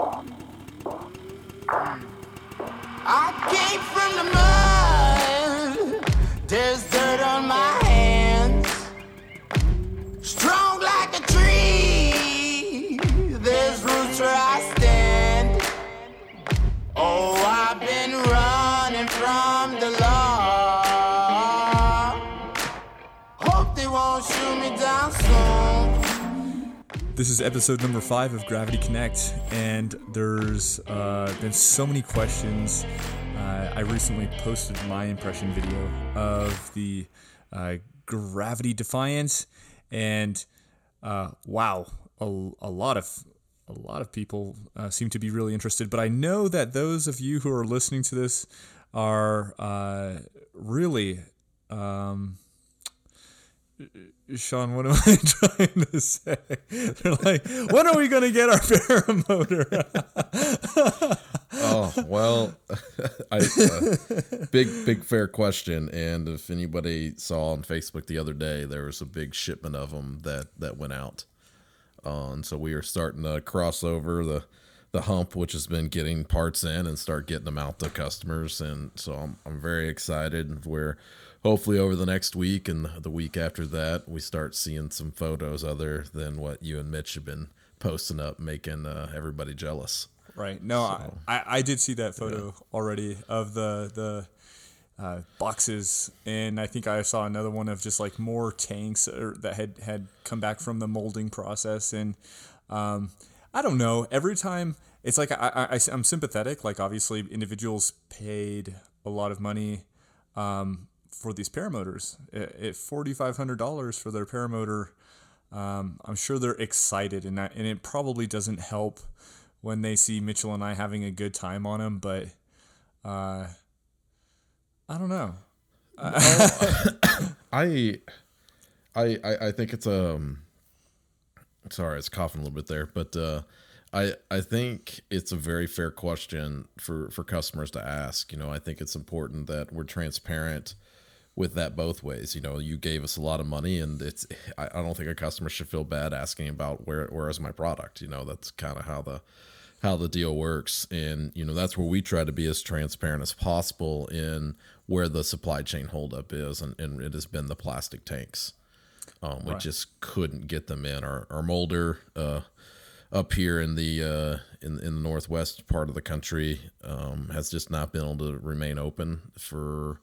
I came from the mud, there's dirt on my hands, strong like a tree, there's roots where I stand. Oh, I've been running from the law, hope they won't shoot me down soon. This is episode number 5 of Gravity Connect, and there's been so many questions. I recently posted my impression video of the Gravity Defiant, and wow, a lot of people seem to be really interested. But I know that those of you who are listening to this are really, Sean, what am I trying to say? They're like, when are we going to get our paramotor? Oh, well, big fair question. And if anybody saw on Facebook the other day, there was a big shipment of them that went out. And so we are starting to cross over the hump, which has been getting parts in and start getting them out to customers. And so I'm very excited. We're hopefully over the next week and the week after that, we start seeing some photos other than what you and Mitch have been posting up, making everybody jealous. Right. No, so, I did see that photo already of the boxes, and I think I saw another one of just like more tanks that had come back from the molding process. And I don't know, every time it's like I'm sympathetic. Like, obviously individuals paid a lot of money for these paramotors at $4,500 for their paramotor. I'm sure they're excited, and it probably doesn't help when they see Mitchell and I having a good time on them, but I don't know. I think it's sorry, I was coughing a little bit there, but I think it's a very fair question for customers to ask. You know, I think it's important that we're transparent with that both ways. You know, you gave us a lot of money, and it's I don't think a customer should feel bad asking about where is my product. You know, that's kind of how the deal works. And, you know, that's where we try to be as transparent as possible in where the supply chain holdup is. And it has been the plastic tanks. Right. We just couldn't get them in. Our molder, up here in the, in the Northwest part of the country, has just not been able to remain open for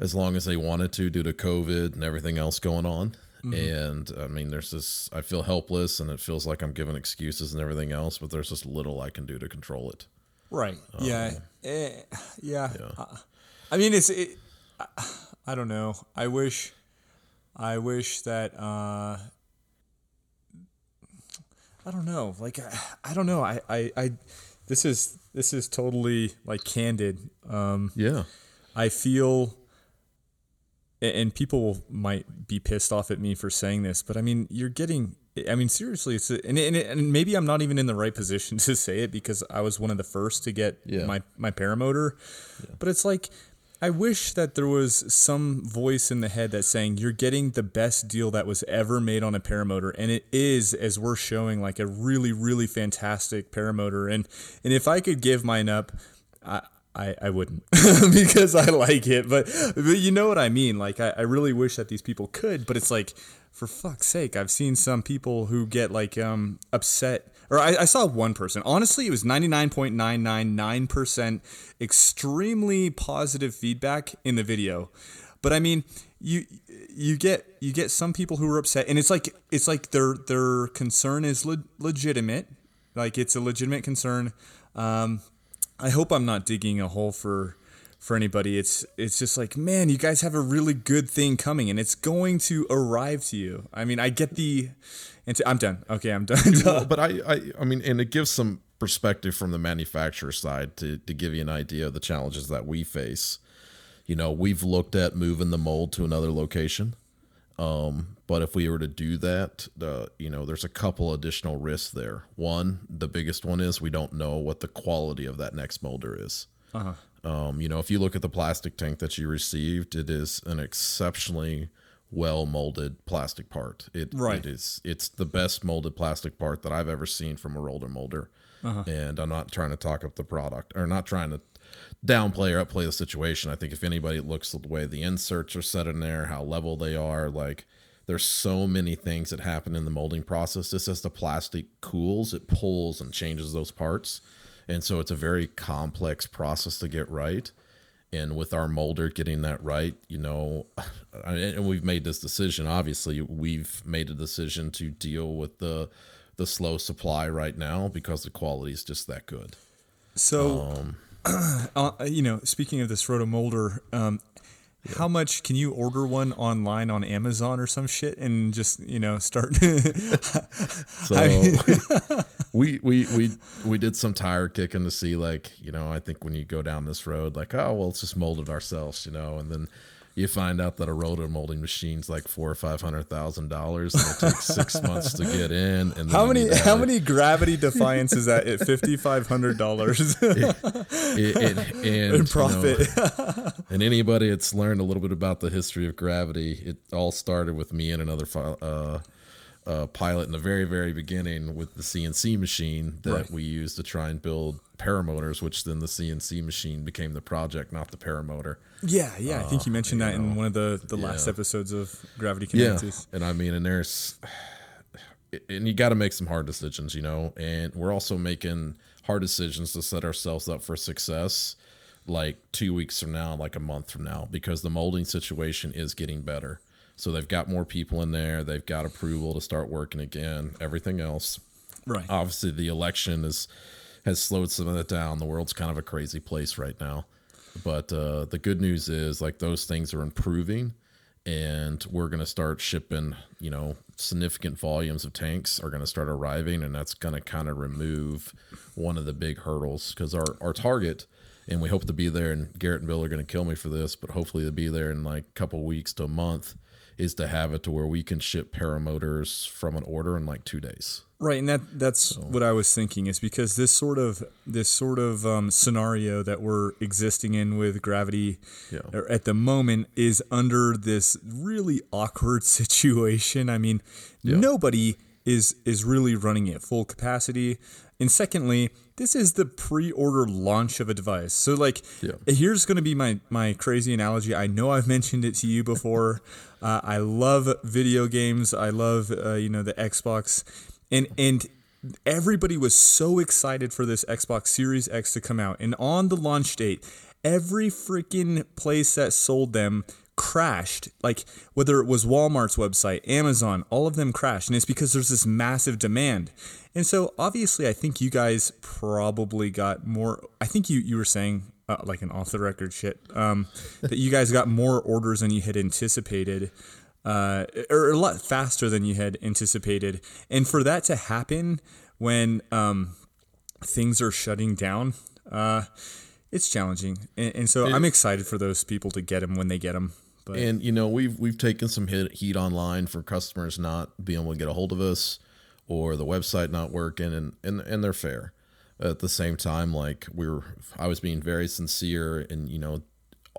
as long as they wanted to due to COVID and everything else going on. Mm-hmm. And I mean, there's this, I feel helpless, and it feels like I'm giving excuses and everything else, but there's just little I can do to control it. Right. Yeah. I mean, I don't know. I wish that, I don't know. Like, I don't know. I this is totally like candid. Yeah. I feel, and people might be pissed off at me for saying this, but I mean, seriously, it's and maybe I'm not even in the right position to say it because I was one of the first to get my paramotor, but it's like, I wish that there was some voice in the head that's saying you're getting the best deal that was ever made on a paramotor. And it is, as we're showing, like a really, really fantastic paramotor. And if I could give mine up, I wouldn't because I like it. But you know what I mean? Like, I really wish that these people could, but it's like, for fuck's sake, I've seen some people who get like upset. Or I saw one person. Honestly, it was 99.999% extremely positive feedback in the video. But I mean, you get some people who are upset, and it's like their concern is legitimate. Like, it's a legitimate concern. I hope I'm not digging a hole for anybody. It's just like, man, you guys have a really good thing coming, and it's going to arrive to you. I mean, I get the. I'm done. Okay, I'm done. Well, but I mean, and it gives some perspective from the manufacturer side to give you an idea of the challenges that we face. You know, we've looked at moving the mold to another location. But if we were to do that, you know, there's a couple additional risks there. One, the biggest one is we don't know what the quality of that next molder is. Uh-huh. You know, if you look at the plastic tank that you received, it is an exceptionally well molded plastic part. It's the best molded plastic part that I've ever seen from a roller molder. Uh-huh. And I'm not trying to talk up the product, or not trying to downplay or upplay the situation. I think if anybody looks at the way the inserts are set in there, how level they are, like there's so many things that happen in the molding process. It's as the plastic cools, it pulls and changes those parts. And so it's a very complex process to get right. And with our molder getting that right, you know, and we've made this decision, obviously, we've made a decision to deal with the slow supply right now because the quality is just that good. So, you know, speaking of this rotomolder, yeah. How much can you order one online on Amazon or some shit and just, you know, start? So I mean. we did some tire kicking to see, like, you know, I think when you go down this road, like, oh, well, it's just molded ourselves, you know, and then you find out that a rotor molding machine's like $400,000 or $500,000, and it takes 6 months to get in. And how many Gravity Defiants is that at $5,500? In profit. You know, and anybody that's learned a little bit about the history of Gravity, it all started with me and another pilot in the very, very beginning with the CNC machine that we used to try and build paramotors, which then the CNC machine became the project, not the paramotor. Yeah. I think you mentioned that in one of the last episodes of Gravity Connect. Yeah. And I mean, and there's, and you got to make some hard decisions, you know, and we're also making hard decisions to set ourselves up for success, like 2 weeks from now, like a month from now, because the molding situation is getting better. So they've got more people in there. They've got approval to start working again. Everything else, right? Obviously, the election has slowed some of that down. The world's kind of a crazy place right now, but the good news is, like, those things are improving, and we're going to start shipping. You know, significant volumes of tanks are going to start arriving, and that's going to kind of remove one of the big hurdles, because our target. And we hope to be there, and Garrett and Bill are going to kill me for this, but hopefully to be there in like a couple weeks to a month, is to have it to where we can ship paramotors from an order in like 2 days. Right. And that's what I was thinking, is because this sort of scenario that we're existing in with Gravity at the moment is under this really awkward situation. I mean, nobody is really running at full capacity. And secondly, this is the pre-order launch of a device. So, like, here's going to be my crazy analogy. I know I've mentioned it to you before. I love video games. I love, you know, the Xbox. And everybody was so excited for this Xbox Series X to come out. And on the launch date, every freaking place that sold them crashed. Like, whether it was Walmart's website, Amazon, all of them crashed. And it's because there's this massive demand. And so obviously I think you guys probably got more. I think you were saying like an off the record shit that you guys got more orders than you had anticipated, or a lot faster than you had anticipated. And for that to happen when things are shutting down, it's challenging. And so I'm excited for those people to get them when they get them. But. And, you know, we've taken some heat online for customers not being able to get a hold of us, or the website not working, and they're fair. At the same time, like, I was being very sincere, and, you know,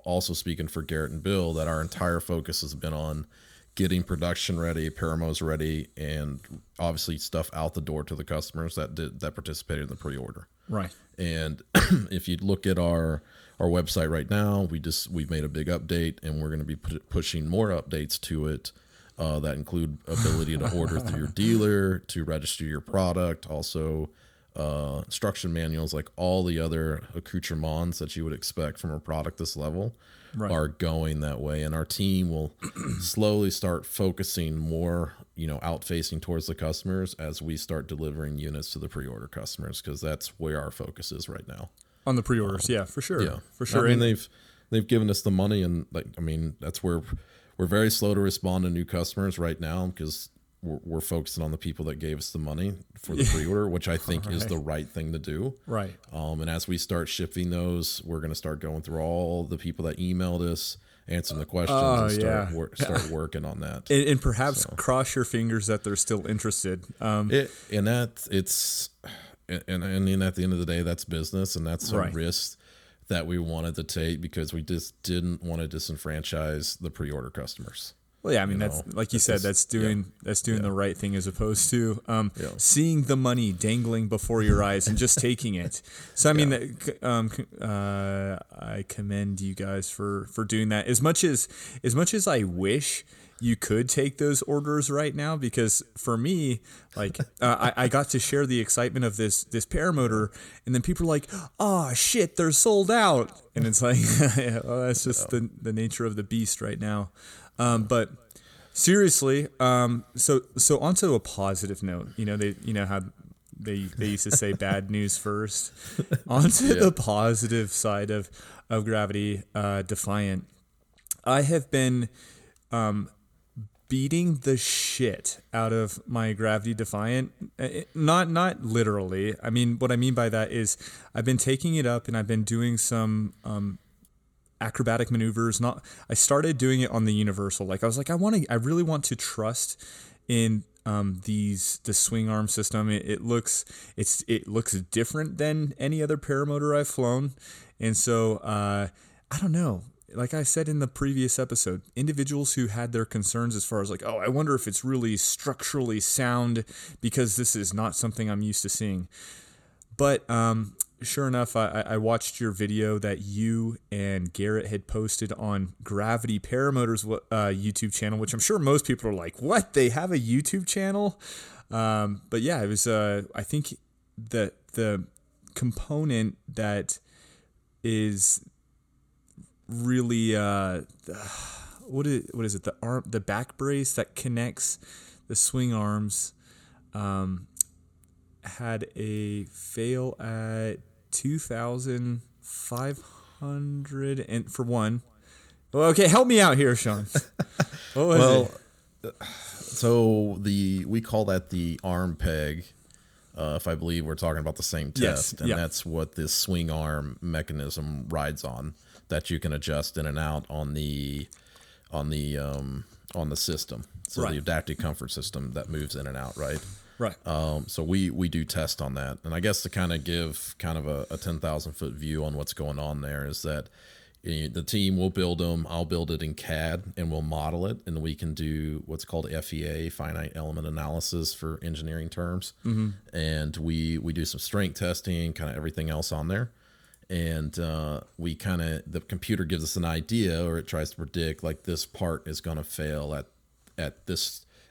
also speaking for Garrett and Bill, that our entire focus has been on getting production ready, paramos ready, and obviously stuff out the door to the customers that participated in the pre-order. Right. And if you look at our website right now, we've made a big update, and we're going to be pushing more updates to it that include ability to order through your dealer, to register your product, also instruction manuals, like all the other accoutrements that you would expect from a product this level are going that way. And our team will slowly start focusing more, you know, out facing towards the customers as we start delivering units to the pre-order customers, because that's where our focus is right now. On the pre-orders, yeah, for sure. Yeah, for sure. I mean, they've given us the money, and, like, I mean, that's where we're very slow to respond to new customers right now, because we're focusing on the people that gave us the money for the pre-order, which I think is the right thing to do. Right. And as we start shipping those, we're going to start going through all the people that emailed us, answering the questions, and start working on that. And perhaps cross your fingers that they're still interested. And at the end of the day, that's business, and that's a risk that we wanted to take, because we just didn't want to disenfranchise the pre-order customers. Well, yeah, I mean, that's like you said, that's doing the right thing as opposed to seeing the money dangling before your eyes and just taking it. So, I mean, I commend you guys for doing that. As much as I wish you could take those orders right now, because for me, like I got to share the excitement of this paramotor, and then people are like, "Oh shit, they're sold out," and it's like, well, that's just the nature of the beast right now. But seriously, so onto a positive note. You know, they used to say bad news first. Onto the positive side of Gravity Defiant, I have been beating the shit out of my Gravity Defiant. Not literally. I mean, what I mean by that is I've been taking it up and I've been doing some acrobatic maneuvers. I started doing it on the Universal. Like I was like, I really want to trust in the swing arm system. It looks different than any other paramotor I've flown, and so I don't know. Like I said in the previous episode, individuals who had their concerns as far as like, oh, I wonder if it's really structurally sound because this is not something I'm used to seeing. But sure enough, I watched your video that you and Garrett had posted on Gravity Paramotors YouTube channel, which I'm sure most people are like, what? They have a YouTube channel? But yeah, it was, I think that the component that is really what is it the back brace that connects the swing arms had a fail at 2,500 and for one. Well, okay, help me out here, Sean. What was it? So we call that the arm peg. If I believe we're talking about the same test, that's what this swing arm mechanism rides on, that you can adjust in and out on the system. So the adaptive comfort system that moves in and out, right? Right. So we do test on that, and I guess to kind of give kind of a 10,000-foot view on what's going on there is that the team will build them. I'll build it in CAD, and we'll model it, and we can do what's called FEA, finite element analysis for engineering terms, and we do some strength testing, kind of everything else on there. And the computer gives us an idea, or it tries to predict like this part is going to fail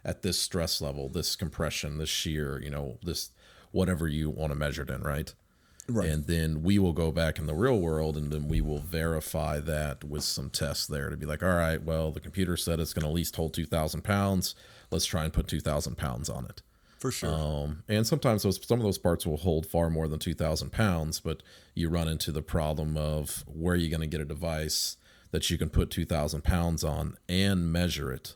at this stress level, this compression, this shear, this whatever you want to measure it in, right? Right. And then we will go back in the real world, and then we will verify that with some tests there to be like, all right, well, the computer said it's going to at least hold 2,000 pounds. Let's try and put 2,000 pounds on it. For sure. And sometimes some of those parts will hold far more than 2,000 pounds, but you run into the problem of where you're going to get a device that you can put 2,000 pounds on and measure it.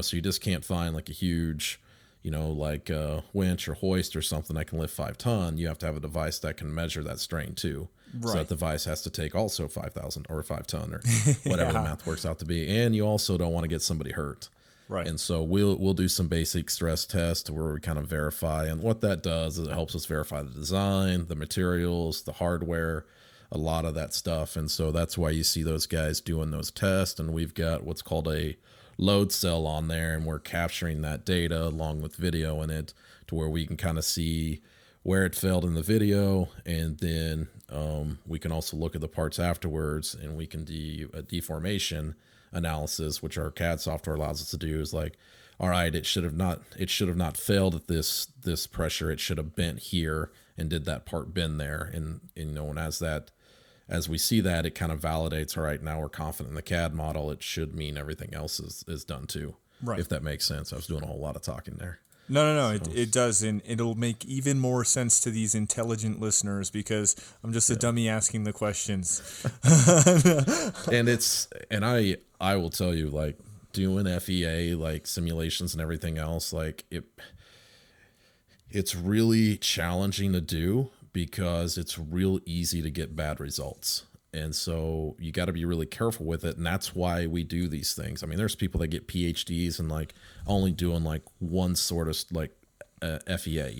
So you just can't find like a huge, like a winch or hoist or something that can lift 5 ton. You have to have a device that can measure that strain too. Right. So that device has to take also 5,000 or 5 ton or whatever the math works out to be. And you also don't want to get somebody hurt. Right. And so we'll do some basic stress tests where we kind of verify. And what that does is it helps us verify the design, the materials, the hardware, a lot of that stuff. And so that's why you see those guys doing those tests. And we've got what's called a load cell on there. And we're capturing that data along with video in it to where we can kind of see where it failed in the video. And then we can also look at the parts afterwards, and we can do a deformation analysis, which our CAD software allows us to do, is like, all right, it should have not failed at this pressure. It should have bent here, and did that part bend there? And as we see that, it kind of validates, all right, now we're confident in the CAD model. It should mean everything else is done too. Right. If that makes sense. I was doing a whole lot of talking there. No. So. It does. And it'll make even more sense to these intelligent listeners, because I'm just a dummy asking the questions. I will tell you, like, doing FEA, like simulations and everything else, like it's really challenging to do because it's real easy to get bad results. And so you got to be really careful with it. And that's why we do these things. I mean, there's people that get PhDs and like only doing like one sort of like FEA,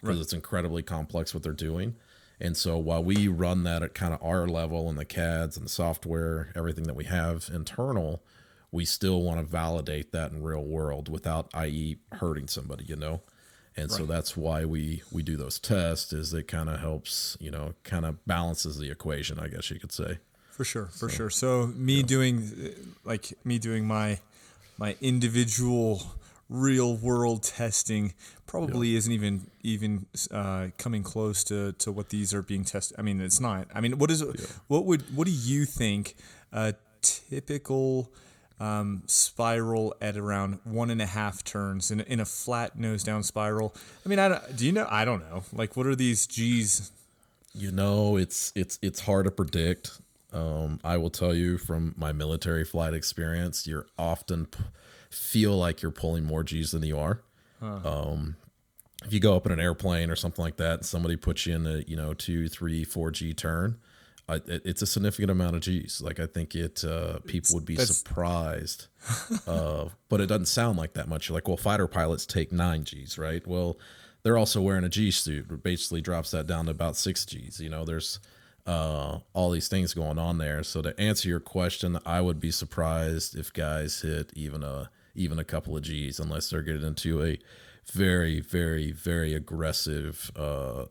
because it's incredibly complex what they're doing. And so while we run that at kind of our level and the CADs and the software, everything that we have internal, we still want to validate that in real world without, i.e., hurting somebody, you know? And right. So that's why we do those tests, is it kind of helps, you know, kind of balances the equation, I guess you could say. For sure. So me doing my individual real world testing probably isn't even coming close to what these are being tested. I mean, it's not. I mean, what do you think a typical spiral at around 1.5 turns in a flat nose down spiral? I mean, I don't know. Like, what are these G's? You know, it's hard to predict. I will tell you from my military flight experience, you're often feel like you're pulling more G's than you are. Huh. If you go up in an airplane or something like that, and somebody puts you in a 2, 3, 4 G turn, it's a significant amount of G's. Like, I think people would be surprised, but it doesn't sound like that much. You're like, well, fighter pilots take 9 G's, right? Well, they're also wearing a G suit, which basically drops that down to about 6 G's. You know, there's all these things going on there. So to answer your question, I would be surprised if guys hit even a couple of G's, unless they're getting into a very, very, very aggressive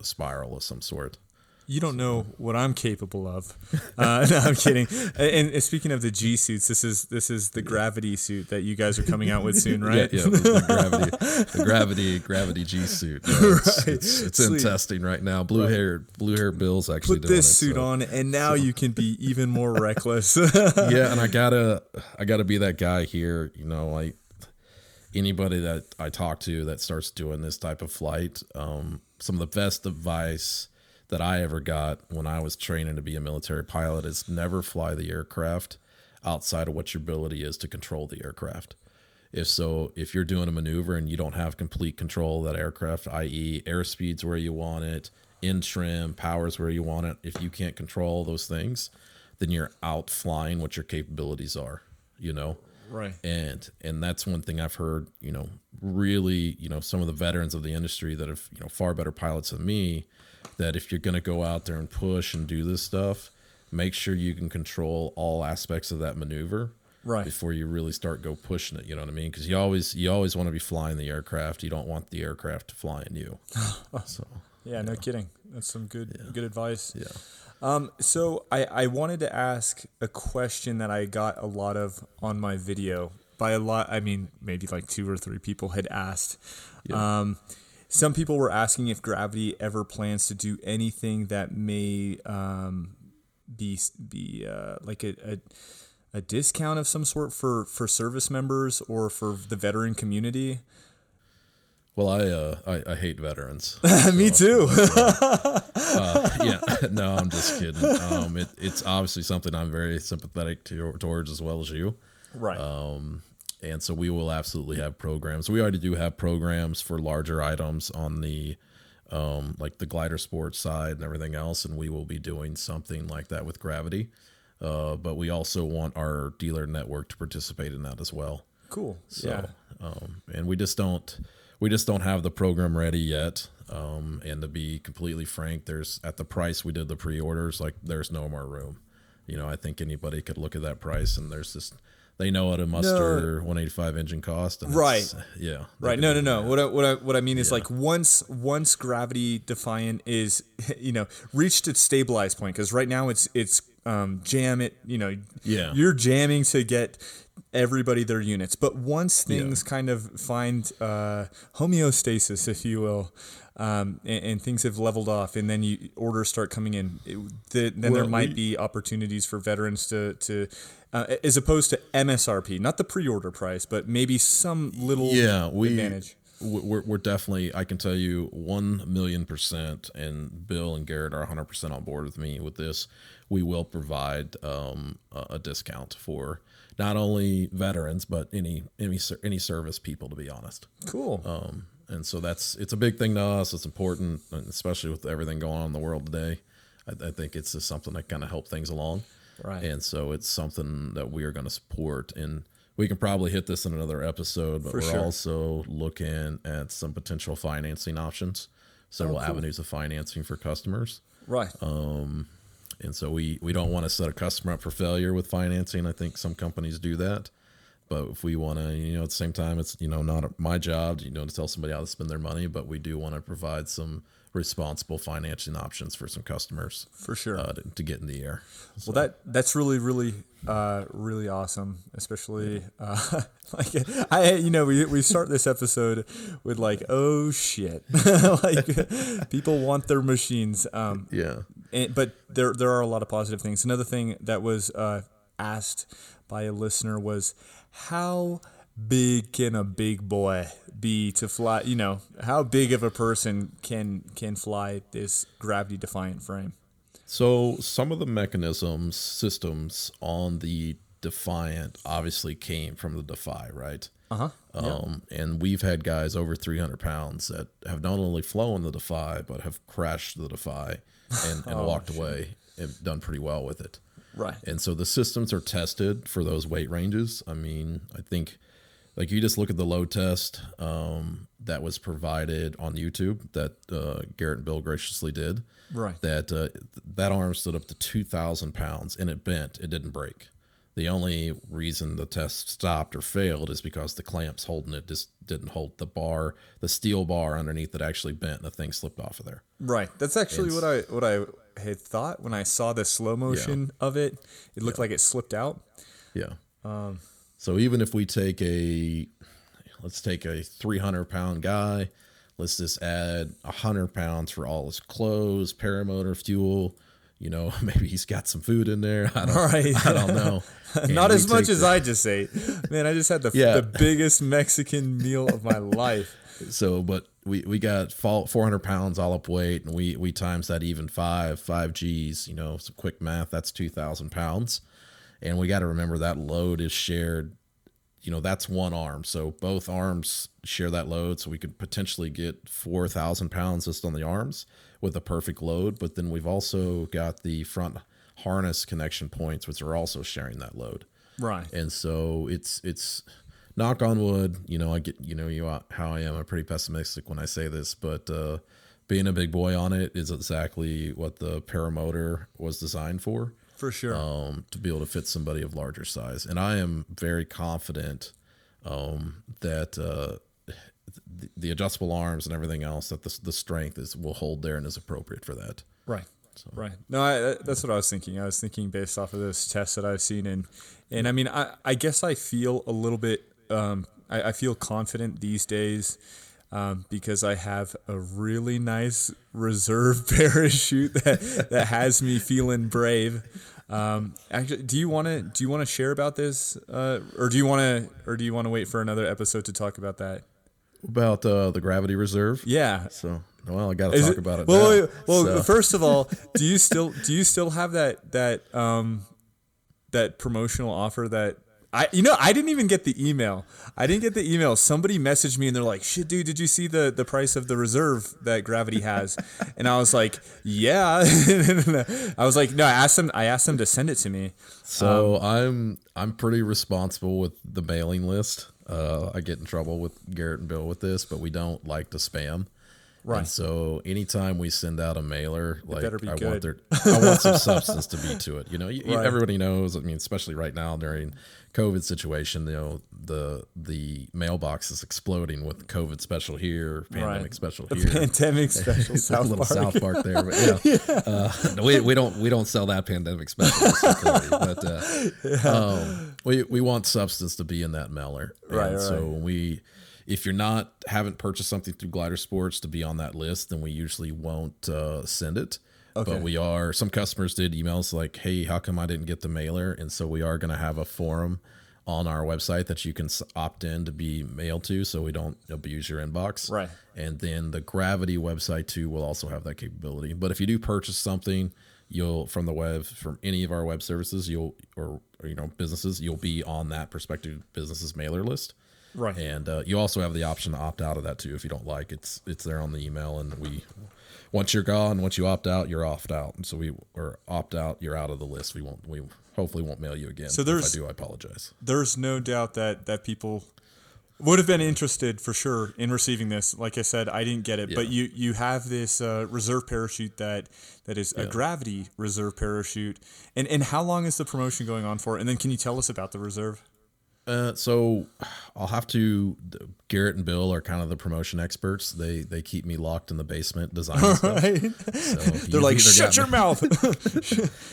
spiral of some sort. You don't know what I'm capable of. No, I'm kidding. And speaking of the G suits, this is the Gravity suit that you guys are coming out with soon, right? Yeah, the gravity G suit. Yeah, it's in testing right now. Blue hair Bill's actually doing it. Put this suit on, and now you can be even more reckless. Yeah, and I gotta be that guy here. You know, like anybody that I talk to that starts doing this type of flight, some of the best advice that I ever got when I was training to be a military pilot is never fly the aircraft outside of what your ability is to control the aircraft. If you're doing a maneuver and you don't have complete control of that aircraft, i.e. airspeed's where you want it, in trim, power's where you want it, if you can't control those things, then you're out flying what your capabilities are, you know? Right. And that's one thing I've heard, you know, really, you know, some of the veterans of the industry that have, you know, far better pilots than me, that if you're going to go out there and push and do this stuff, make sure you can control all aspects of that maneuver right before you really go pushing it. You know what I mean? Because you always want to be flying the aircraft. You don't want the aircraft to fly in you. So, yeah, no kidding. That's some good advice. Yeah. So I wanted to ask a question that I got a lot of on my video. By a lot, I mean maybe like 2 or 3 people had asked. Yeah. Some people were asking if Gravity ever plans to do anything that may be like a discount of some sort for service members or for the veteran community. Well, I hate veterans. Me too. Yeah, no, I'm just kidding. It's obviously something I'm very sympathetic towards as well as you. Right. And so we will absolutely have programs. We already do have programs for larger items on the, like the Glider Sports side and everything else. And we will be doing something like that with Gravity. But we also want our dealer network to participate in that as well. Cool. So, yeah. And we just don't have the program ready yet. And to be completely frank, at the price we did the pre-orders, like there's no more room. You know, I think anybody could look at that price and there's this, they know how to muster 185 engine cost. And right. Yeah. Right. No. What I mean is like once Gravity Defiant is, you know, reached its stabilized point, because right now it's jam it, you know, you're jamming to get everybody their units. But once things kind of find homeostasis, if you will, and things have leveled off, and then orders start coming in. There might be opportunities for veterans to as opposed to MSRP, not the pre-order price, but maybe some little advantage. We're definitely, I can tell you 1,000,000%, and Bill and Garrett are 100% on board with me with this. We will provide a discount for not only veterans but any service people, to be honest. Cool. And so it's a big thing to us. It's important, especially with everything going on in the world today. I think it's just something that kind of helps things along. Right. And so it's something that we are going to support. And we can probably hit this in another episode, but also looking at some potential financing options, several avenues of financing for customers. Right. And so we don't want to set a customer up for failure with financing. I think some companies do that. But if we want to, at the same time, it's, not my job, to tell somebody how to spend their money, but we do want to provide some responsible financing options for some customers. For sure. To get in the air. So. Well, that's really, really, really awesome. Especially, we start this episode with oh shit, people want their machines. Yeah. But there are a lot of positive things. Another thing that was, asked by a listener was, how big can a big boy be to fly? How big of a person can fly this Gravity Defiant frame? So some of the systems on the Defiant obviously came from the Defy, right? Uh-huh. Yeah. And we've had guys over 300 pounds that have not only flown the Defy, but have crashed the Defy and walked away and done pretty well with it. Right. And so the systems are tested for those weight ranges. I mean, I think you just look at the load test that was provided on YouTube that Garrett and Bill graciously did. Right. That arm stood up to 2,000 pounds and it bent. It didn't break. The only reason the test stopped or failed is because the clamps holding it just didn't hold the bar. The steel bar underneath it actually bent and the thing slipped off of there. Right. That's actually what I had thought when I saw the slow motion of it. It looked like it slipped out. Yeah. So even if we take let's take a 300 pound guy, let's just add 100 pounds for all his clothes, paramotor fuel, maybe he's got some food in there. I don't know. Not as much as I just ate. Man, I just had the biggest Mexican meal of my life. So, but we got 400 pounds all up weight, and we times that even five G's, some quick math, that's 2,000 pounds. And we got to remember that load is shared, that's one arm. So both arms share that load. So we could potentially get 4,000 pounds just on the arms with a perfect load. But then we've also got the front harness connection points, which are also sharing that load. Right. And so it's, knock on wood, I get, how I am. I'm pretty pessimistic when I say this, but being a big boy on it is exactly what the paramotor was designed for. For sure. To be able to fit somebody of larger size. And I am very confident that the adjustable arms and everything else, that the strength will hold there and is appropriate for that. Right. So. Right. No, that's what I was thinking. I was thinking based off of those tests that I've seen. And I mean, I guess I feel a little bit... I feel confident these days because I have a really nice reserve parachute that has me feeling brave. Actually, do you want to share about this, or do you want to wait for another episode to talk about that? About the Gravity Reserve? Yeah. So. Well, I got to talk about it. Well, now, first of all, do you still have that promotional offer that? I didn't even get the email. Somebody messaged me and they're like, shit, dude, did you see the price of the reserve that Gravity has? And I was like, yeah. I was like, no, I asked them to send it to me. So I'm pretty responsible with the mailing list. I get in trouble with Garrett and Bill with this, but we don't like to spam. Right. And so anytime we send out a mailer, I want some substance to be to it. Everybody knows. I mean, especially right now during COVID situation, the mailbox is exploding with COVID special here, pandemic special here, pandemic special South Park there. But we don't sell that pandemic special, but we want substance to be in that mailer. Right. And so if you're haven't purchased something through Glider Sports to be on that list, then we usually won't send it. Okay. But some customers did email us like, hey, how come I didn't get the mailer? And so we are going to have a forum on our website that you can opt in to be mailed to, so we don't abuse your inbox. Right. And then the Gravity website too will also have that capability. But if you do purchase something from the web, from any of our web services, or businesses, you'll be on that prospective businesses mailer list. Right. And you also have the option to opt out of that too if you don't like. It's there on the email, and once you opt out, you're opt out. And so you're out of the list. We hopefully won't mail you again. So if I do, I apologize. There's no doubt that people would have been interested for sure in receiving this. Like I said, I didn't get it, but you have this reserve parachute that is a Gravity Reserve parachute. And how long is the promotion going on for? And then can you tell us about the reserve? So I'll have to, Garrett and Bill are kind of the promotion experts. They keep me locked in the basement designing stuff. Right. So they're like, shut your mouth.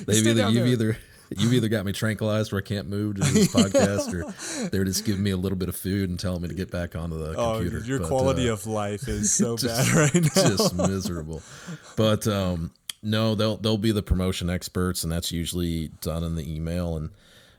You've either got me tranquilized where I can't move to do this podcast, or they're just giving me a little bit of food and telling me to get back onto the computer. Your quality of life is so just, bad right now. Just miserable. But no, they'll be the promotion experts, and that's usually done in the email. And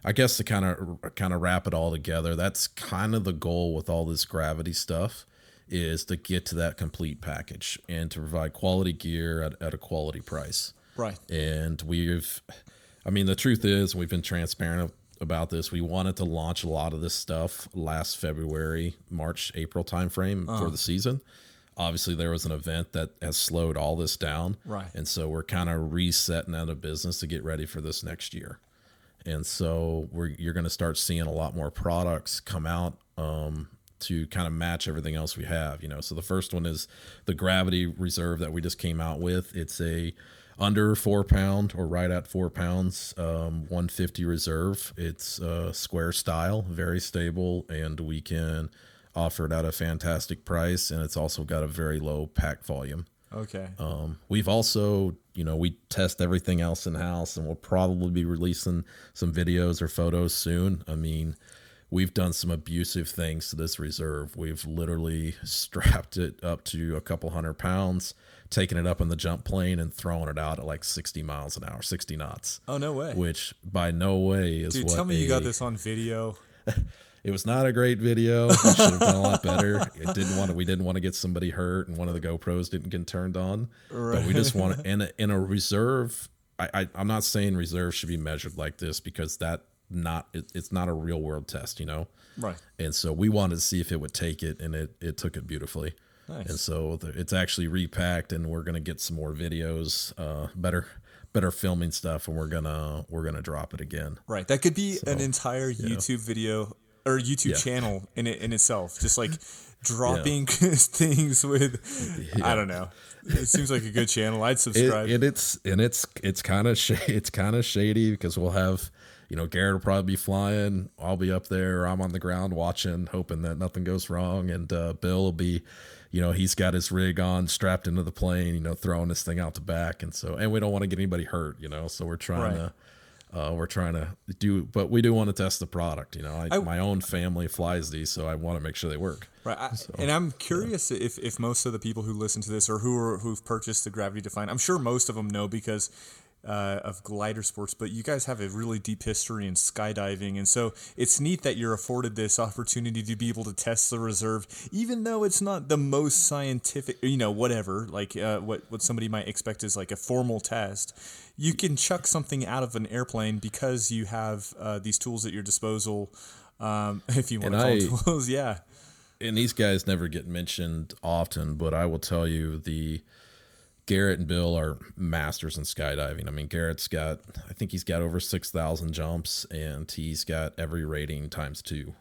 I guess to kind of wrap it all together, that's kind of the goal with all this Gravity stuff, is to get to that complete package and to provide quality gear at a quality price. Right. And the truth is, we've been transparent about this. We wanted to launch a lot of this stuff last February, March, April timeframe for the season. Obviously, there was an event that has slowed all this down. Right. And so we're kind of resetting out of business to get ready for this next year. And so you're going to start seeing a lot more products come out to kind of match everything else we have. So the first one is the Gravity Reserve that we just came out with. It's a under 4 pound or right at 4 pounds 150 reserve. It's square style, very stable, and we can offer it at a fantastic price. And it's also got a very low pack volume. Okay. We've also, we test everything else in house, and we'll probably be releasing some videos or photos soon. We've done some abusive things to this reserve. We've literally strapped it up to a couple 100 pounds, taking it up in the jump plane and throwing it out at like 60 miles an hour, 60 knots. Oh, no way. Which by no way is what. Dude, tell me you got this on video. It was not a great video. It should have been a lot better. We didn't want to get somebody hurt, and one of the GoPros didn't get turned on. Right. But we just want to, in a reserve, I'm not saying reserve should be measured like this, because it's not a real world test, Right. And so we wanted to see if it would take it, and it took it beautifully. Nice. And so it's actually repacked, and we're gonna get some more videos, better filming stuff, and we're gonna drop it again. Right. That could be an entire YouTube video. Or YouTube channel in itself, just like dropping things with, I don't know. It seems like a good channel. I'd subscribe. It's kind of shady, because we'll have, Garrett will probably be flying. I'll be up there. I'm on the ground watching, hoping that nothing goes wrong. And Bill will be, he's got his rig on, strapped into the plane, throwing this thing out the back. And so, and we don't want to get anybody hurt, so we're trying to. We're trying to do, but we do want to test the product. My own family flies these, so I want to make sure they work. Right. And I'm curious if most of the people who listen to this, or who've purchased the Gravity Defiant, I'm sure most of them know because of Glider Sports, but you guys have a really deep history in skydiving. And so it's neat that you're afforded this opportunity to be able to test the reserve, even though it's not the most scientific, whatever, like what somebody might expect is like a formal test. You can chuck something out of an airplane because you have these tools at your disposal, if you want to call them tools. Yeah. And these guys never get mentioned often, but I will tell you Garrett and Bill are masters in skydiving. Garrett's got, I think he's got over 6,000 jumps, and he's got every rating times 2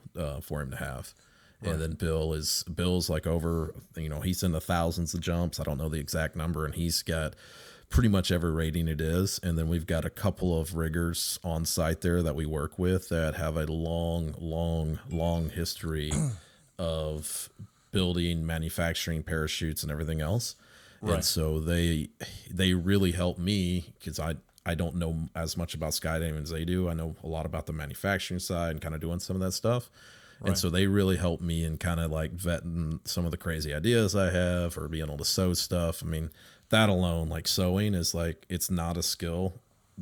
for him to have. Right. And then Bill's like over, he's in the thousands of jumps. I don't know the exact number, and he's got pretty much every rating it is. And then we've got a couple of riggers on site there that we work with that have a long, long, long history of building, manufacturing parachutes and everything else. Right. And so they really help me, because I don't know as much about skydiving as they do. I know a lot about the manufacturing side and kind of doing some of that stuff. Right. And so they really help me in kind of like vetting some of the crazy ideas I have, or being able to sew stuff. That alone, like sewing is like, it's not a skill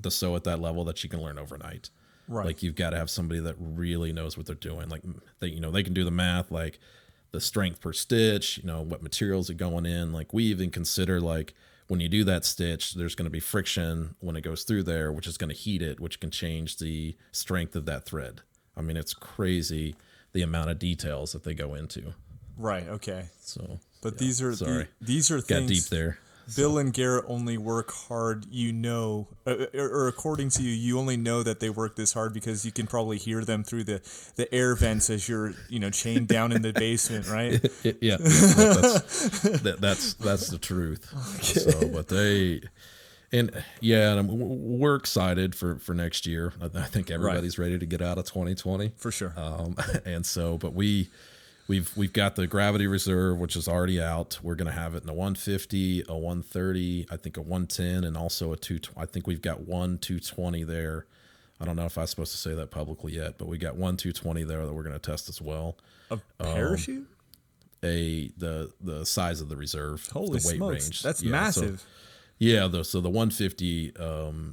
to sew at that level that you can learn overnight. Right. Like you've got to have somebody that really knows what they're doing. Like they can do the math, like the strength per stitch, what materials are going in. Like we even consider, like when you do that stitch, there's going to be friction when it goes through there, which is going to heat it, which can change the strength of that thread. It's crazy the amount of details that they go into. Right. Okay. So, but these are things. Got deep there. Bill and Garrett only work hard, or according to you, you only know that they work this hard because you can probably hear them through the air vents as you're, chained down in the basement, right? Yeah, that's the truth. Okay. So, but And yeah, and we're excited for next year. I think everybody's ready to get out of 2020 for sure. And so, but we've got the Gravity Reserve, which is already out. We're going to have it in a 150, a 130, I think a 110, and also a 220. I think we've got 1 220 there. I don't know if I'm supposed to say that publicly yet, but we got 1 220 there that we're going to test as well. A parachute? The size of the Reserve. Holy the weight smokes. Range. That's massive. So, yeah, so the 150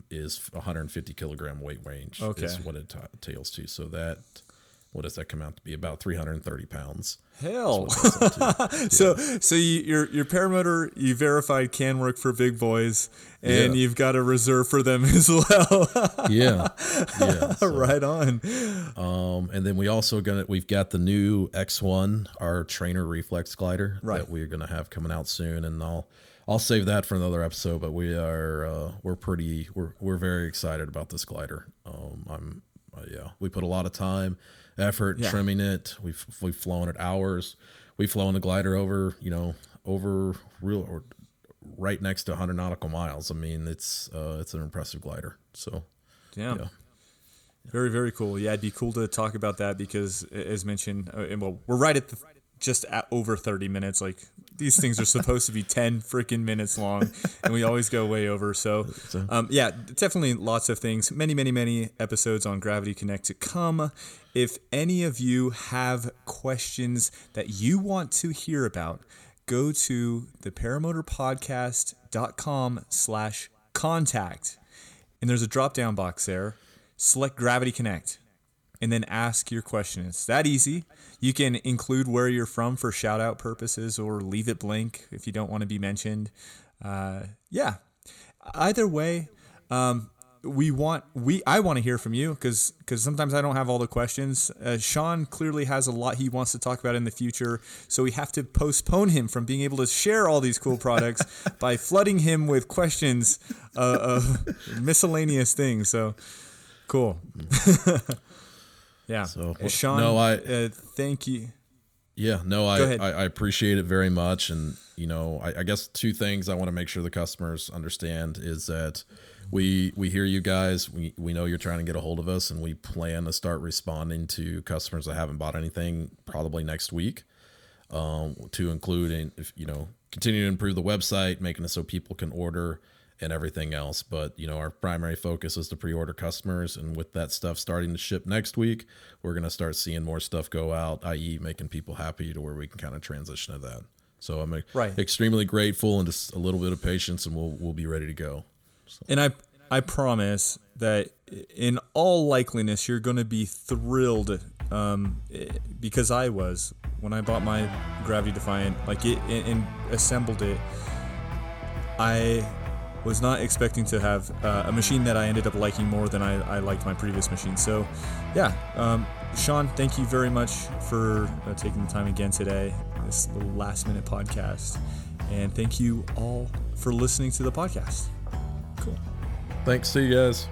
is 150 kilogram weight range is what it entails to. So that, what does that come out to be? About 330 pounds. Hell. Yeah. So your paramotor, you verified, can work for big boys, and you've got a reserve for them as well. Yeah. So, right on. And then we've got the new X1, our trainer reflex glider that we're gonna have coming out soon, and I'll save that for another episode, but we're very excited about this glider. We put a lot of time, effort, trimming it. We've flown it hours. We've flown the glider over right next to 100 nautical miles. I mean, it's an impressive glider. So, yeah. Very, very cool. Yeah. It'd be cool to talk about that because, as mentioned, we're right at the just at over 30 minutes. Like, these things are supposed to be 10 freaking minutes long, and we always go way over. So, definitely lots of things. Many, many, many episodes on Gravity Connect to come. If any of you have questions that you want to hear about, go to theparamotorpodcast.com/contact. And there's a drop-down box there. Select Gravity Connect, and then ask your question. It's that easy. You can include where you're from for shout-out purposes, or leave it blank if you don't want to be mentioned. Either way, I want to hear from you because sometimes I don't have all the questions. Sean clearly has a lot he wants to talk about in the future, so we have to postpone him from being able to share all these cool products by flooding him with questions of miscellaneous things. So, cool. Yeah. So, Sean, thank you. Yeah, no, I appreciate it very much. And, I guess two things I want to make sure the customers understand is that we hear you guys. We know you're trying to get a hold of us, and we plan to start responding to customers that haven't bought anything probably next week, to include, continue to improve the website, making it so people can order and everything else. But, our primary focus is to pre-order customers. And with that stuff starting to ship next week, we're going to start seeing more stuff go out, i.e. making people happy to where we can kind of transition to that. So I'm extremely grateful, and just a little bit of patience, and we'll be ready to go. So. And I promise that in all likeliness, you're going to be thrilled, because I was, when I bought my Gravity Defiant, and assembled it, I was not expecting to have a machine that I ended up liking more than I liked my previous machine. So, Sean, thank you very much for taking the time again today, this little last-minute podcast. And thank you all for listening to the podcast. Cool. Thanks. See you guys.